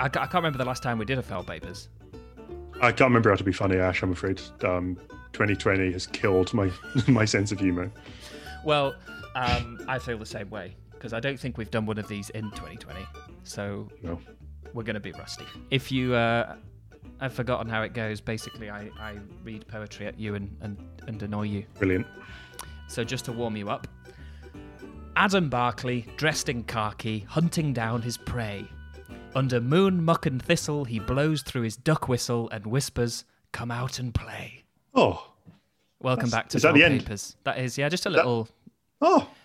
I can't remember the last time we did a Failed Papers. I can't remember how to be funny, Ash, I'm afraid. 2020 has killed my sense of humour. Well, I feel the same way, because I don't think we've done one of these in 2020. So no. We're going to be rusty. If you... I've forgotten how it goes. Basically, I read poetry at you and annoy you. Brilliant. So just to warm you up. Adam Barclay, dressed in khaki, hunting down his prey. Under moon, muck and thistle, he blows through his duck whistle and whispers, "Come out and play." Oh. Welcome back to Failed Papers. That is, yeah, just a little...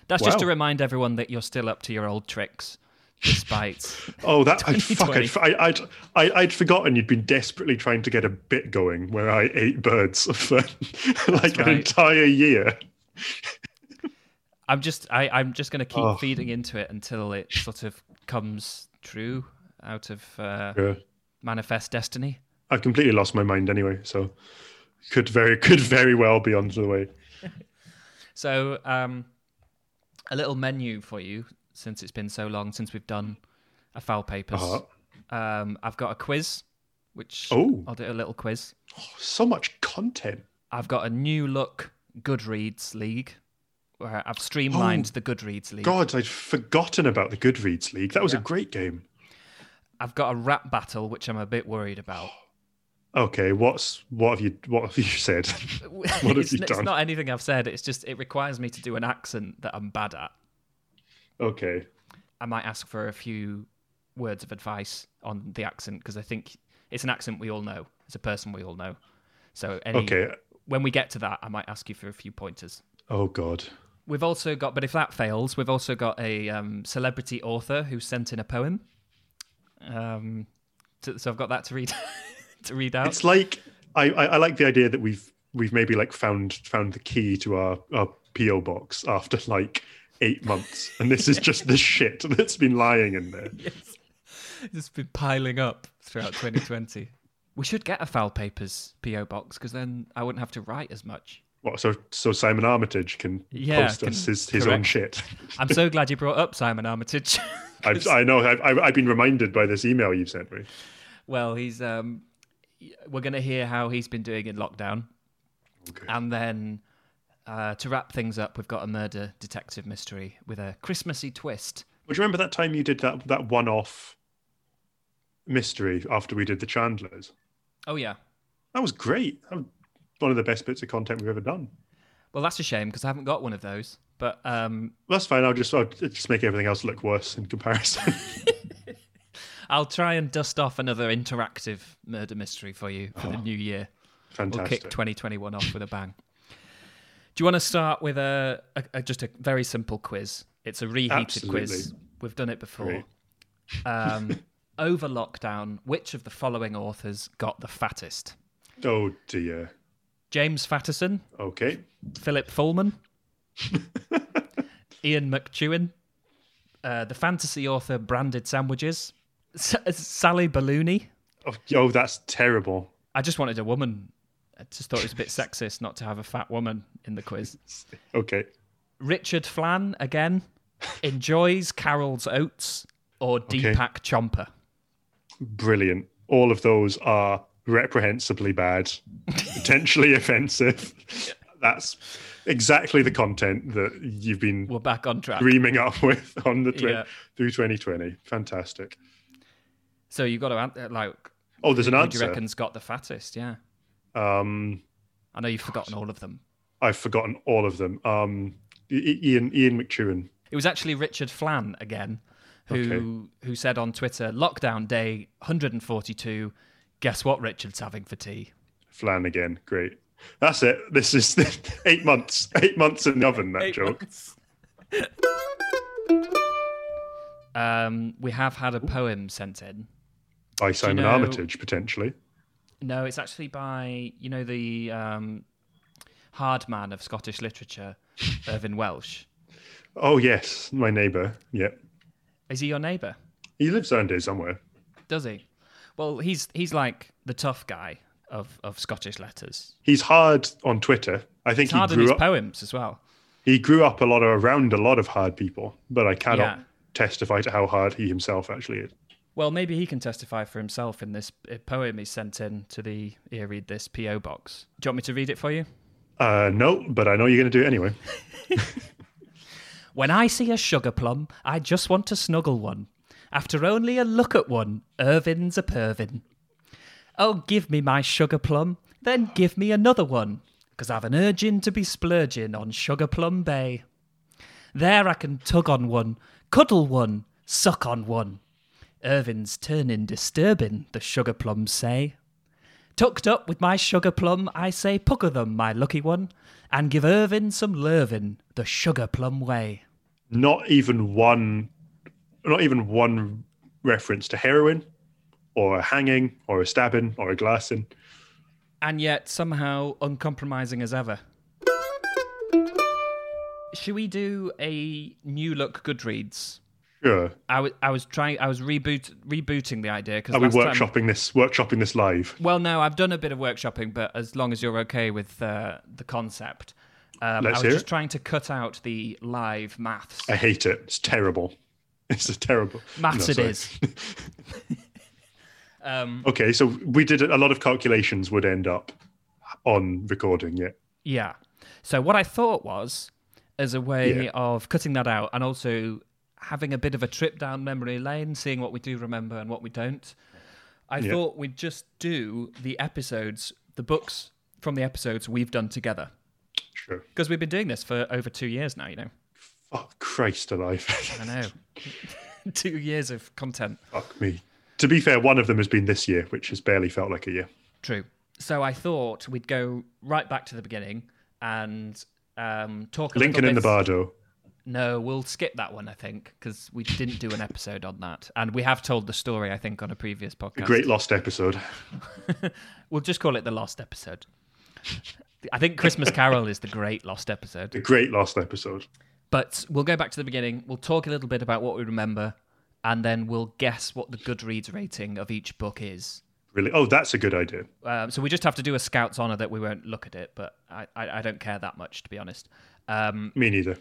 just to remind everyone that you're still up to your old tricks. Despite I'd forgotten you'd been desperately trying to get a bit going where I ate birds for an entire year. I'm just going to keep feeding into it until it sort of comes true out of manifest destiny. I've completely lost my mind anyway, so could very well be on the way. So a little menu for you. Since it's been so long since we've done a Foul Papers. Uh-huh. I've got a quiz, which I'll do a little quiz. Oh, so much content. I've got a new look Goodreads League, where I've streamlined the Goodreads League. God, I'd forgotten about the Goodreads League. That was a great game. I've got a rap battle, which I'm a bit worried about. Okay, what have you said? What have you done? It's not anything I've said. It's just it requires me to do an accent that I'm bad at. Okay. I might ask for a few words of advice on the accent because I think it's an accent we all know. It's a person we all know. So when we get to that, I might ask you for a few pointers. Oh, God. We've also got, but if that fails, we've also got a celebrity author who sent in a poem. So I've got that to read to read out. It's like, I like the idea that we've maybe like found the key to our P.O. box after 8 months, and this is just the shit that's been lying in there. Yes. It's been piling up throughout 2020. We should get a Foul Papers PO box because then I wouldn't have to write as much. What? So Simon Armitage can post us his own shit. I'm so glad you brought up Simon Armitage. I know. I've been reminded by this email you've sent me. Well, he's. We're going to hear how he's been doing in lockdown, okay. And then. To wrap things up, we've got a murder detective mystery with a Christmassy twist. Would you remember that time you did that one-off mystery after we did the Chandlers? Oh, yeah. That was great. That was one of the best bits of content we've ever done. Well, that's a shame because I haven't got one of those. But that's fine. I'll just make everything else look worse in comparison. I'll try and dust off another interactive murder mystery for you for the new year. Fantastic. We'll kick 2021 off with a bang. Do you want to start with just a very simple quiz? It's a reheated quiz. We've done it before. Over lockdown, which of the following authors got the fattest? Oh, dear. James Fattison. Okay. Philip Fullman. Ian McEwan. The fantasy author Branded Sandwiches. Sally Ballooney. Oh, that's terrible. I just wanted a woman. I just thought it was a bit sexist not to have a fat woman in the quiz. Okay. Richard Flan, again, enjoys Carol's Oats or Deepak Chopra. Brilliant. All of those are reprehensibly bad, potentially offensive. Yeah. That's exactly the content that you've been We're back on track. Dreaming up with on the through 2020. Fantastic. So you've got to, there's an answer. Who do you reckon's got the fattest, yeah. I know you've forgotten all of them. I've forgotten all of them. Ian McEwan. It was actually Richard Flan again, who said on Twitter, "Lockdown day 142. Guess what? Richard's having for tea." Flan again. Great. That's it. This is 8 months. 8 months in the oven. That joke. We have had a poem sent in by Simon Armitage, potentially. No, it's actually by, the hard man of Scottish literature, Irvine Welsh. Oh, yes, my neighbour, yeah. Is he your neighbour? He lives down there somewhere. Does he? Well, he's like the tough guy of Scottish letters. He's hard on Twitter. I think he's hard in his poems as well. He grew up around a lot of hard people, but I cannot testify to how hard he himself actually is. well, maybe he can testify for himself in this poem he sent in to the Here Read This P.O. box. Do you want me to read it for you? No, but I know you're going to do it anyway. When I see a sugar plum, I just want to snuggle one. After only a look at one, Irvin's a pervin. Oh, give me my sugar plum, then give me another one, 'cause I've an urging to be splurging on Sugar Plum Bay. There I can tug on one, cuddle one, suck on one. Irvin's turning disturbing, the sugar plums say. Tucked up with my sugar plum, I say pucker them, my lucky one, and give Irvin some lurvin, the sugar plum way. Not even one reference to heroin, or a hanging, or a stabbing, or a glassing. And yet, somehow, uncompromising as ever. Should we do a new look Goodreads? Sure. I was rebooting the idea. Are we workshopping this live? Well, no, I've done a bit of workshopping, but as long as you're okay with the concept. Let's hear it. I was just trying to cut out the live maths. I hate it. It's terrible. Maths it is. Okay, so we did a lot of calculations would end up on recording, yeah. Yeah. So what I thought was, as a way of cutting that out and also having a bit of a trip down memory lane, seeing what we do remember and what we don't, I thought we'd just do the books from the episodes we've done together. Sure. Because we've been doing this for over 2 years now, you know. Oh, Christ alive. I know. 2 years of content. Fuck me. To be fair, one of them has been this year, which has barely felt like a year. True. So I thought we'd go right back to the beginning and talk a little bit... Lincoln in the Bardo. No, we'll skip that one, I think, because we didn't do an episode on that. And we have told the story, I think, on a previous podcast. A great lost episode. We'll just call it the lost episode. I think Christmas Carol is the great lost episode. The great lost episode. But we'll go back to the beginning, we'll talk a little bit about what we remember, and then we'll guess what the Goodreads rating of each book is. Really? Oh, that's a good idea. So we just have to do a scout's honour that we won't look at it, but I don't care that much, to be honest. Me neither.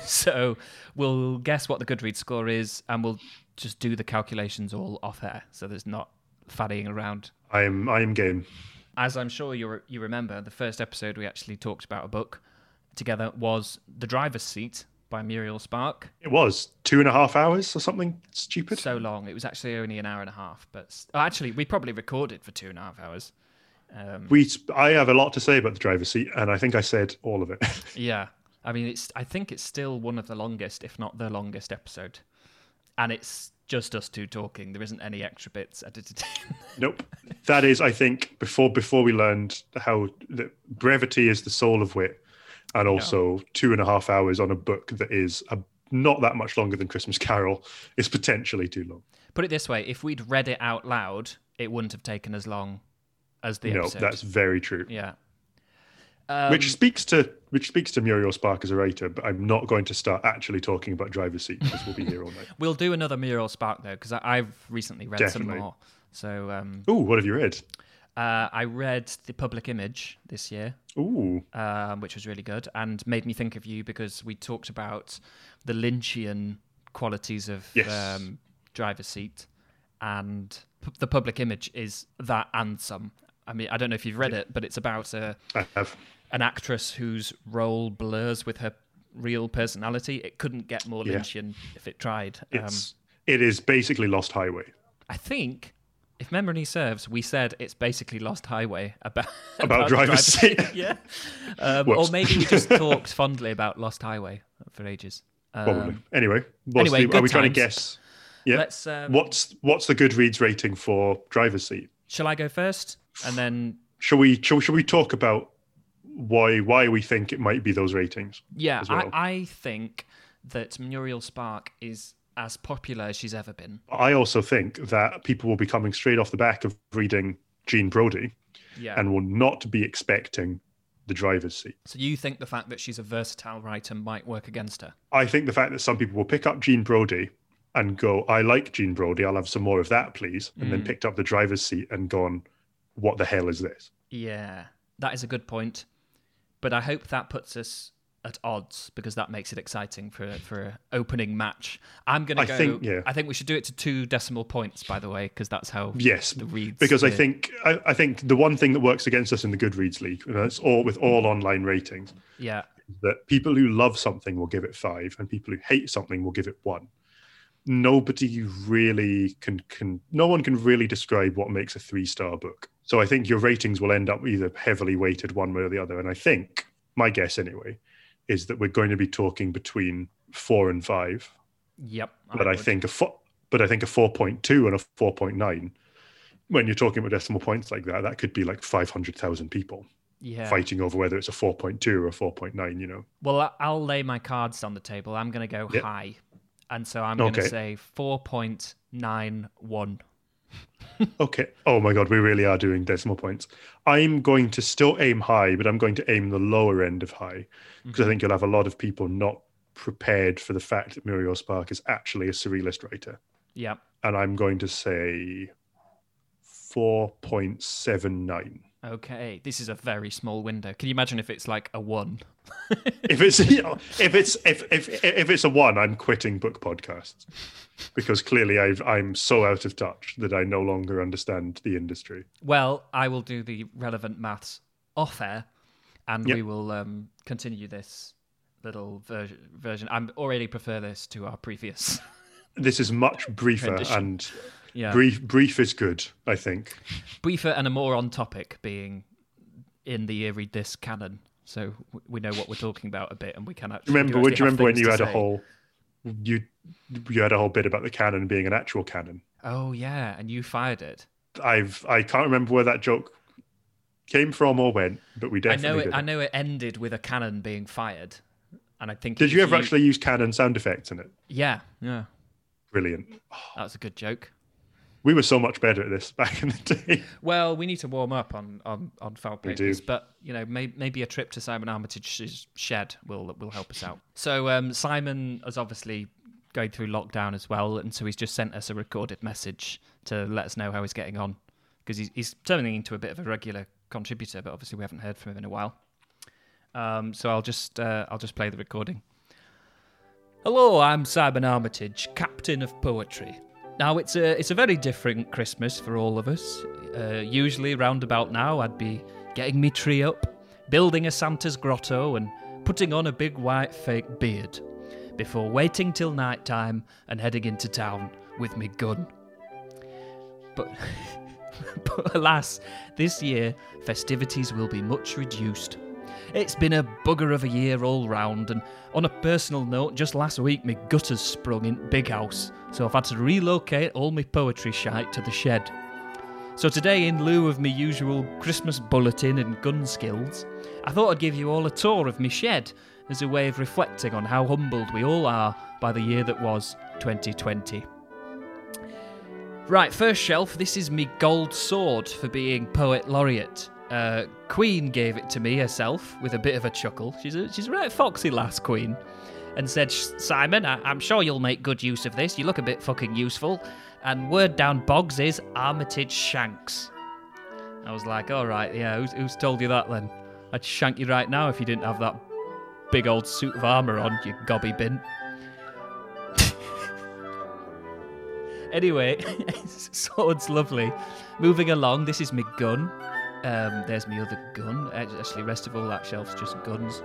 So we'll guess what the Goodreads score is, and we'll just do the calculations all off air, so there's not faddying around. I am game. As I'm sure you remember, the first episode we actually talked about a book together was The Driver's Seat by Muriel Spark. It was 2.5 hours or something stupid. So long. It was actually only an hour and a half, but actually we probably recorded for 2.5 hours. I have a lot to say about The Driver's Seat, and I think I said all of it. Yeah. I mean, I think it's still one of the longest, if not the longest episode. And it's just us two talking. There isn't any extra bits edited. Nope. That is, I think, before we learned how that brevity is the soul of wit. And also 2.5 hours on a book that is not that much longer than Christmas Carol is potentially too long. Put it this way, if we'd read it out loud, it wouldn't have taken as long as the episode. No, that's very true. Yeah. Which speaks to Muriel Spark as a writer, but I'm not going to start actually talking about Driver's Seat because we'll be here all night. We'll do another Muriel Spark, though, because I've recently read some more. So, what have you read? I read The Public Image this year, which was really good, and made me think of you because we talked about the Lynchian qualities of Driver's Seat, and The Public Image is that and some. I mean, I don't know if you've read it, but it's about an actress whose role blurs with her real personality. It couldn't get more Lynchian if it tried. It is basically Lost Highway. I think... If memory serves, we said it's basically Lost Highway about Driver's Seat. Yeah. Or maybe we just talked fondly about Lost Highway for ages. Probably. Anyway, are we trying to guess? Yeah. Let's, what's the Goodreads rating for Driver's Seat? Shall I go first? And then shall we talk about why we think it might be those ratings? Yeah, as well? I think that Muriel Spark is as popular as she's ever been. I also think that people will be coming straight off the back of reading Jean Brodie and will not be expecting The Driver's Seat. So you think the fact that she's a versatile writer might work against her? I think the fact that some people will pick up Jean Brodie and go, I like Jean Brodie, I'll have some more of that, please, and then picked up The Driver's Seat and gone, what the hell is this? Yeah, that is a good point. But I hope that puts us at odds, because that makes it exciting for an opening match. I'm going to go... I think we should do it to 2 decimal points, by the way, because that's how the reads... Because I think the one thing that works against us in the Goodreads League, with all online ratings, is that people who love something will give it 5 and people who hate something will give it 1. Nobody really can... No one can really describe what makes a 3-star book. So I think your ratings will end up either heavily weighted one way or the other. And I think, my guess anyway... is that we're going to be talking between 4 and 5. Yep. But I think a 4.2 and a 4.9, when you're talking about decimal points like that, that could be like 500,000 people fighting over whether it's a 4.2 or a 4.9, you know. Well, I'll lay my cards on the table. I'm going to go high. And so I'm going to say 4.91. Okay. Oh my God, we really are doing decimal points. I'm going to still aim high, but I'm going to aim the lower end of high, because I think you'll have a lot of people not prepared for the fact that Muriel Spark is actually a surrealist writer. Yeah. And I'm going to say 4.79. Okay. This is a very small window. Can you imagine if it's like a 1? If it's a 1, I'm quitting book podcasts, because clearly I'm so out of touch that I no longer understand the industry. Well, I will do the relevant maths off air, and we will continue this little version. I already prefer this to our previous. This is much briefer and brief is good, I think. Briefer and a more on topic, being in the Eerie Disc canon. So we know what we're talking about a bit, and we can actually remember when you had a whole bit about the canon being an actual canon. Oh yeah, and you fired it. I can't remember where that joke came from or when, but we definitely did. I know it ended with a canon being fired, and I think. Did you ever actually use canon sound effects in it? Yeah, yeah. Brilliant. That was a good joke. We were so much better at this back in the day. Well, we need to warm up on Foul Papers, but you know, maybe a trip to Simon Armitage's shed will help us out. So Simon is obviously going through lockdown as well, and so he's just sent us a recorded message to let us know how he's getting on, because he's turning into a bit of a regular contributor, but obviously we haven't heard from him in a while. So I'll just play the recording. Hello, I'm Simon Armitage, Captain of Poetry. Now, it's a very different Christmas for all of us. Usually, round about now, I'd be getting me tree up, building a Santa's grotto and putting on a big white fake beard, before waiting till night time and heading into town with me gun. But alas, this year, festivities will be much reduced. It's been a bugger of a year all round, and on a personal note, just last week my gutters sprung in Big House, so I've had to relocate all my poetry shite to the shed. So today, in lieu of my usual Christmas bulletin and gun skills, I thought I'd give you all a tour of my shed as a way of reflecting on how humbled we all are by the year that was 2020. Right, first shelf, this is me gold sword for being Poet Laureate. Queen gave it to me herself with a bit of a chuckle. She's a right foxy lass, Queen, and said, Simon, I'm sure you'll make good use of this. You look a bit fucking useful. And word down Boggs is Armitage Shanks. I was like, all right, yeah, who's told you that then? I'd shank you right now if you didn't have that big old suit of armour on, you gobby bin. Anyway, sword's lovely. Moving along, this is me gun. There's my other gun. Actually, rest of all that shelf's just guns.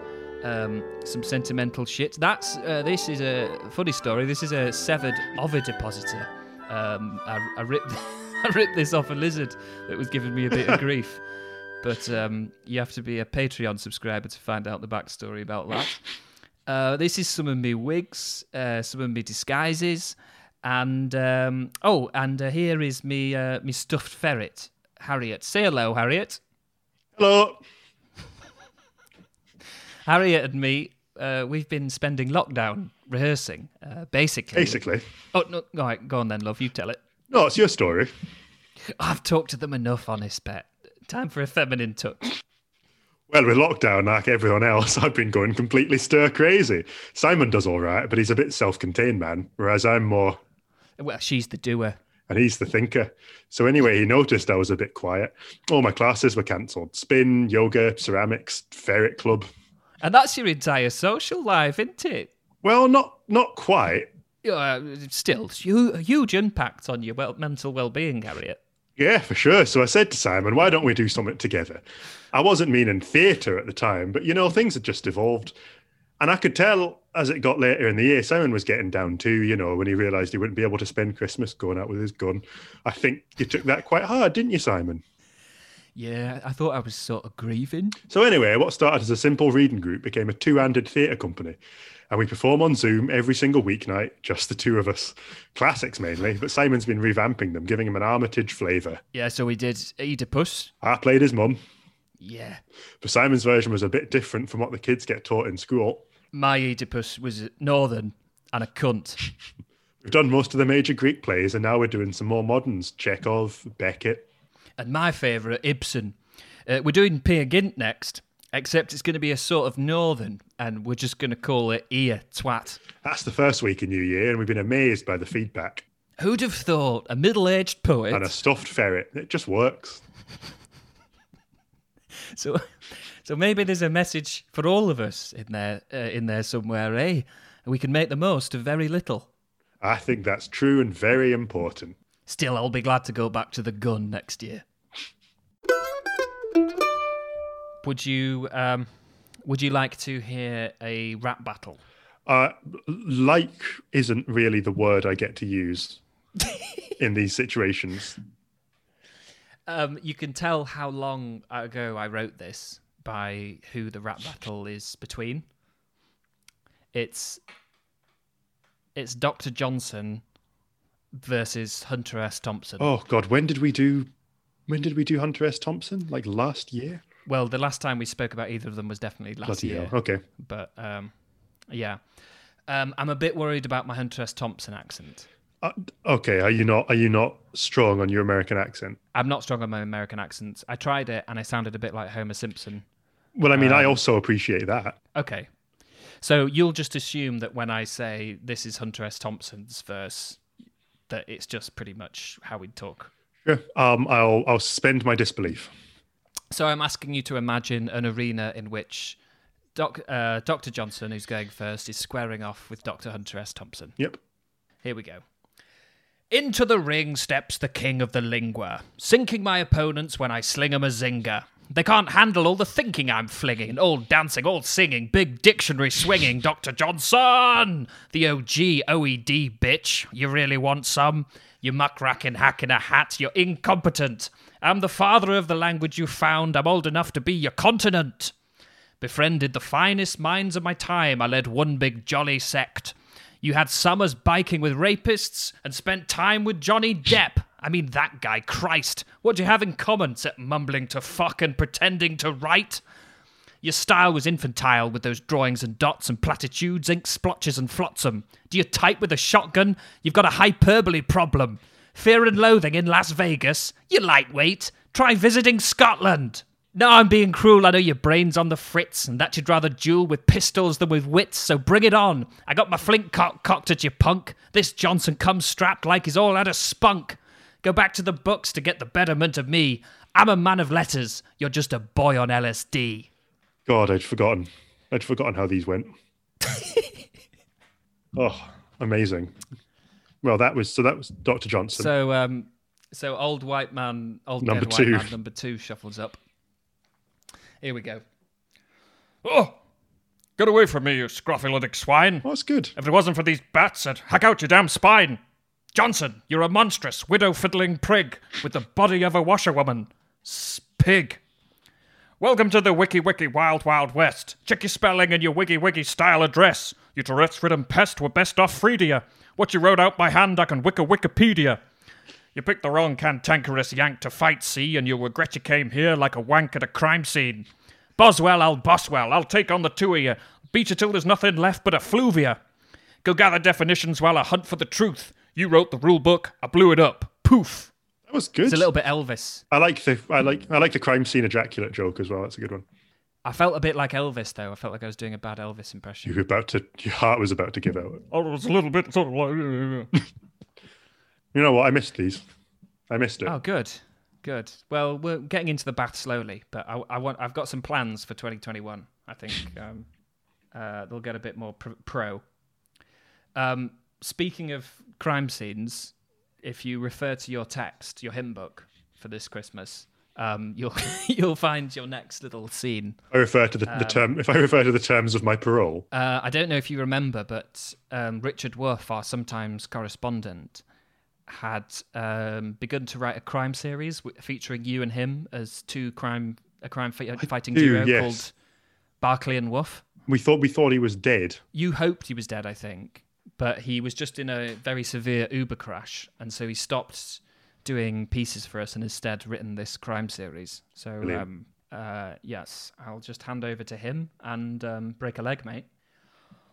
Some sentimental shit. This is a funny story. This is a severed ovipositor. I ripped this off a lizard that was giving me a bit of grief. But you have to be a Patreon subscriber to find out the backstory about that. This is some of me wigs, some of me disguises, and here is me stuffed ferret. Harriet. Say hello, Harriet. Hello. Harriet and me, we've been spending lockdown rehearsing, basically. Basically. Oh, no, all right, go on then, love, you tell it. No, it's your story. I've talked to them enough, honest pet. Time for a feminine touch. Well, with lockdown, like everyone else, I've been going completely stir-crazy. Simon does all right, but he's a bit self-contained, man, whereas I'm more... Well, she's the doer. And he's the thinker. So anyway, he noticed I was a bit quiet. All my classes were cancelled. Spin, yoga, ceramics, ferret club. And that's your entire social life, isn't it? Well, not quite. Still, a huge impact on your mental well-being, Harriet. Yeah, for sure. So I said to Simon, why don't we do something together? I wasn't meaning theatre at the time, but, things had just evolved. And I could tell as it got later in the year, Simon was getting down too, when he realised he wouldn't be able to spend Christmas going out with his gun. I think you took that quite hard, didn't you, Simon? Yeah, I thought I was sort of grieving. So anyway, what started as a simple reading group became a two-handed theatre company. And we perform on Zoom every single weeknight, just the two of us. Classics mainly, but Simon's been revamping them, giving them an Armitage flavour. Yeah, so we did Oedipus. I played his mum. Yeah. But Simon's version was a bit different from what the kids get taught in school. My Oedipus was northern and a cunt. We've done most of the major Greek plays, and now we're doing some more moderns, Chekhov, Beckett. And my favourite, Ibsen. We're doing Peer Gynt next, except it's going to be a sort of northern, and we're just going to call it Ear Twat. That's the first week in New Year, and we've been amazed by the feedback. Who'd have thought a middle-aged poet... and a stuffed ferret. It just works. So maybe there's a message for all of us in there somewhere, eh? We can make the most of very little. I think that's true and very important. Still, I'll be glad to go back to the gun next year. Would you like to hear a rap battle? Like isn't really the word I get to use in these situations. You can tell how long ago I wrote this by who the rap battle is between. It's Dr. Johnson versus Hunter S. Thompson. Oh God, when did we do Hunter S. Thompson? Like last year? Well, the last time we spoke about either of them was definitely last year. Okay. But yeah. I'm a bit worried about my Hunter S. Thompson accent. Okay, are you not strong on your American accent? I'm not strong on my American accent. I tried it and I sounded a bit like Homer Simpson. Well, I mean, I also appreciate that. Okay. So you'll just assume that when I say this is Hunter S. Thompson's verse, that it's just pretty much how we'd talk. Sure. I'll suspend my disbelief. So I'm asking you to imagine an arena in which Dr. Johnson, who's going first, is squaring off with Dr. Hunter S. Thompson. Yep. Here we go. Into the ring steps the king of the lingua, sinking my opponents when I sling 'em a zinger. They can't handle all the thinking I'm flinging, all dancing, all singing, big dictionary swinging. Dr. Johnson, the OG OED bitch. You really want some? You muckracking hack in a hat. You're incompetent. I'm the father of the language you found. I'm old enough to be your continent. Befriended the finest minds of my time. I led one big jolly sect. You had summers biking with rapists and spent time with Johnny Depp. I mean, that guy, Christ. What do you have in common except mumbling to fuck and pretending to write? Your style was infantile with those drawings and dots and platitudes, ink splotches and flotsam. Do you type with a shotgun? You've got a hyperbole problem. Fear and Loathing in Las Vegas? You're lightweight. Try visiting Scotland. No, I'm being cruel. I know your brain's on the fritz and that you'd rather duel with pistols than with wits, so bring it on. I got my flint cocked at you, punk. This Johnson comes strapped like he's all out of spunk. Go back to the books to get the betterment of me. I'm a man of letters. You're just a boy on LSD. God, I'd forgotten how these went. Oh, amazing. Well, that was Dr. Johnson. So old white man number two shuffles up. Here we go. Oh! Get away from me, you scruffy-luddick swine. Oh, that's good. If it wasn't for these bats, I'd hack out your damn spine. Johnson, you're a monstrous, widow-fiddling prig with the body of a washerwoman. Spig. Welcome to the wiki-wiki wild, wild west. Check your spelling and your wiggy-wiggy style address. You Tourette's-ridden pest were best off free to you. What you wrote out by hand, I can Wikipedia. You picked the wrong cantankerous yank to fight, see, and you'll regret you came here like a wank at a crime scene. Boswell, I'll take on the two of you. Beat you till there's nothing left but effluvia. Go gather definitions while I hunt for the truth. You wrote the rule book, I blew it up. Poof. That was good. It's a little bit Elvis. I like the crime scene ejaculate joke as well, that's a good one. I felt a bit like Elvis, though. I felt like I was doing a bad Elvis impression. Your heart was about to give out. I was a little bit sort of like... You know what? I missed these. I missed it. Oh, good. Well, we're getting into the bath slowly, but I've got some plans for 2021. I think they'll get a bit more pro. Speaking of crime scenes, if you refer to your text, your hymn book for this Christmas, you'll find your next little scene. I refer to the term. If I refer to the terms of my parole, I don't know if you remember, but Richard Woof, our sometimes correspondent, had begun to write a crime series featuring you and him as a crime fighting duo, yes, called Barclay and Woof. We thought he was dead. You hoped he was dead, I think, but he was just in a very severe Uber crash, and so he stopped doing pieces for us and instead written this crime series. So yes, I'll just hand over to him and break a leg, mate.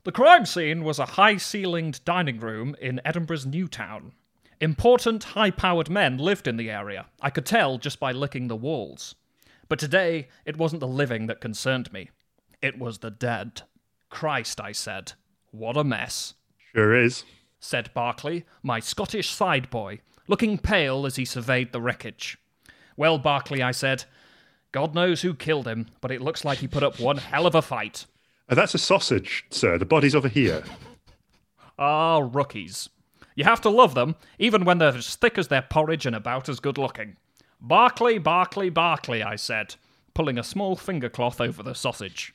The crime scene was a high-ceilinged dining room in Edinburgh's New Town. Important, high-powered men lived in the area. I could tell just by licking the walls. But today, it wasn't the living that concerned me. It was the dead. Christ, I said. What a mess. Sure is, said Barclay, my Scottish side boy, looking pale as he surveyed the wreckage. Well, Barclay, I said, God knows who killed him, but it looks like he put up one hell of a fight. That's a sausage, sir. The body's over here. Ah, rookies. You have to love them, even when they're as thick as their porridge and about as good-looking. Barclay, Barclay, Barclay, I said, pulling a small finger cloth over the sausage.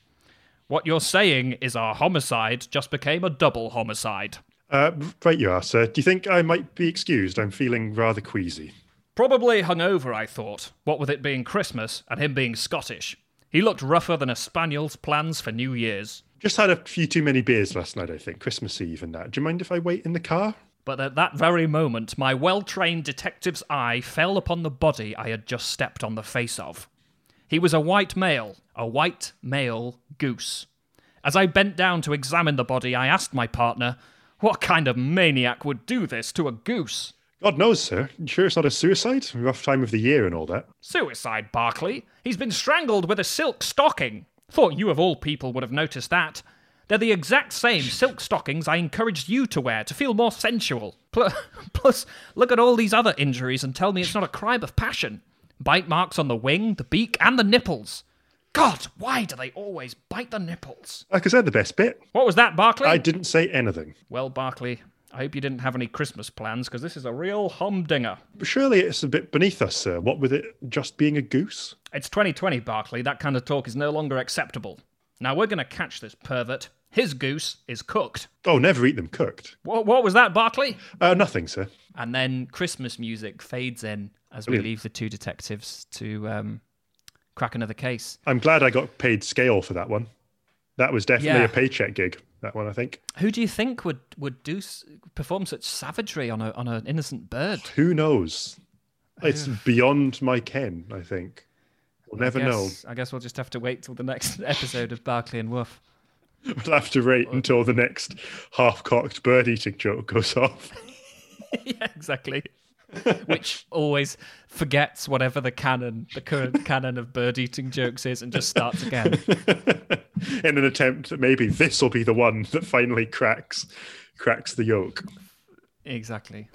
What you're saying is our homicide just became a double homicide. Right you are, sir. Do you think I might be excused? I'm feeling rather queasy. Probably hungover, I thought, what with it being Christmas and him being Scottish. He looked rougher than a spaniel's plans for New Year's. Just had a few too many beers last night, I think, Christmas Eve and that. Do you mind if I wait in the car? But at that very moment, my well-trained detective's eye fell upon the body I had just stepped on the face of. He was a white male goose. As I bent down to examine the body, I asked my partner, what kind of maniac would do this to a goose? God knows, sir. You sure it's not a suicide? Rough time of the year and all that. Suicide, Barclay? He's been strangled with a silk stocking. Thought you of all people would have noticed that. They're the exact same silk stockings I encouraged you to wear to feel more sensual. Plus, look at all these other injuries and tell me it's not a crime of passion. Bite marks on the wing, the beak, and the nipples. God, why do they always bite the nipples? Because they're the best bit. What was that, Barclay? I didn't say anything. Well, Barclay, I hope you didn't have any Christmas plans, because this is a real humdinger. But surely it's a bit beneath us, sir. What with it just being a goose? It's 2020, Barclay. That kind of talk is no longer acceptable. Now, we're going to catch this pervert. His goose is cooked. Oh, never eat them cooked. What was that, Barclay? Nothing, sir. And then Christmas music fades in as we leave the two detectives to... crack another case. I'm glad I got paid scale for that one. That was definitely a paycheck gig, that one, I think. Who do you think would perform such savagery on an innocent bird? Who knows? It's beyond my ken, I think. We'll never know. I guess we'll just have to wait till the next episode of Barclay and Woof. We'll have to wait until the next half-cocked bird-eating joke goes off. Yeah, exactly. Which always forgets whatever the current canon of bird-eating jokes is and just starts again. In an attempt that maybe this will be the one that finally cracks the yolk. Exactly.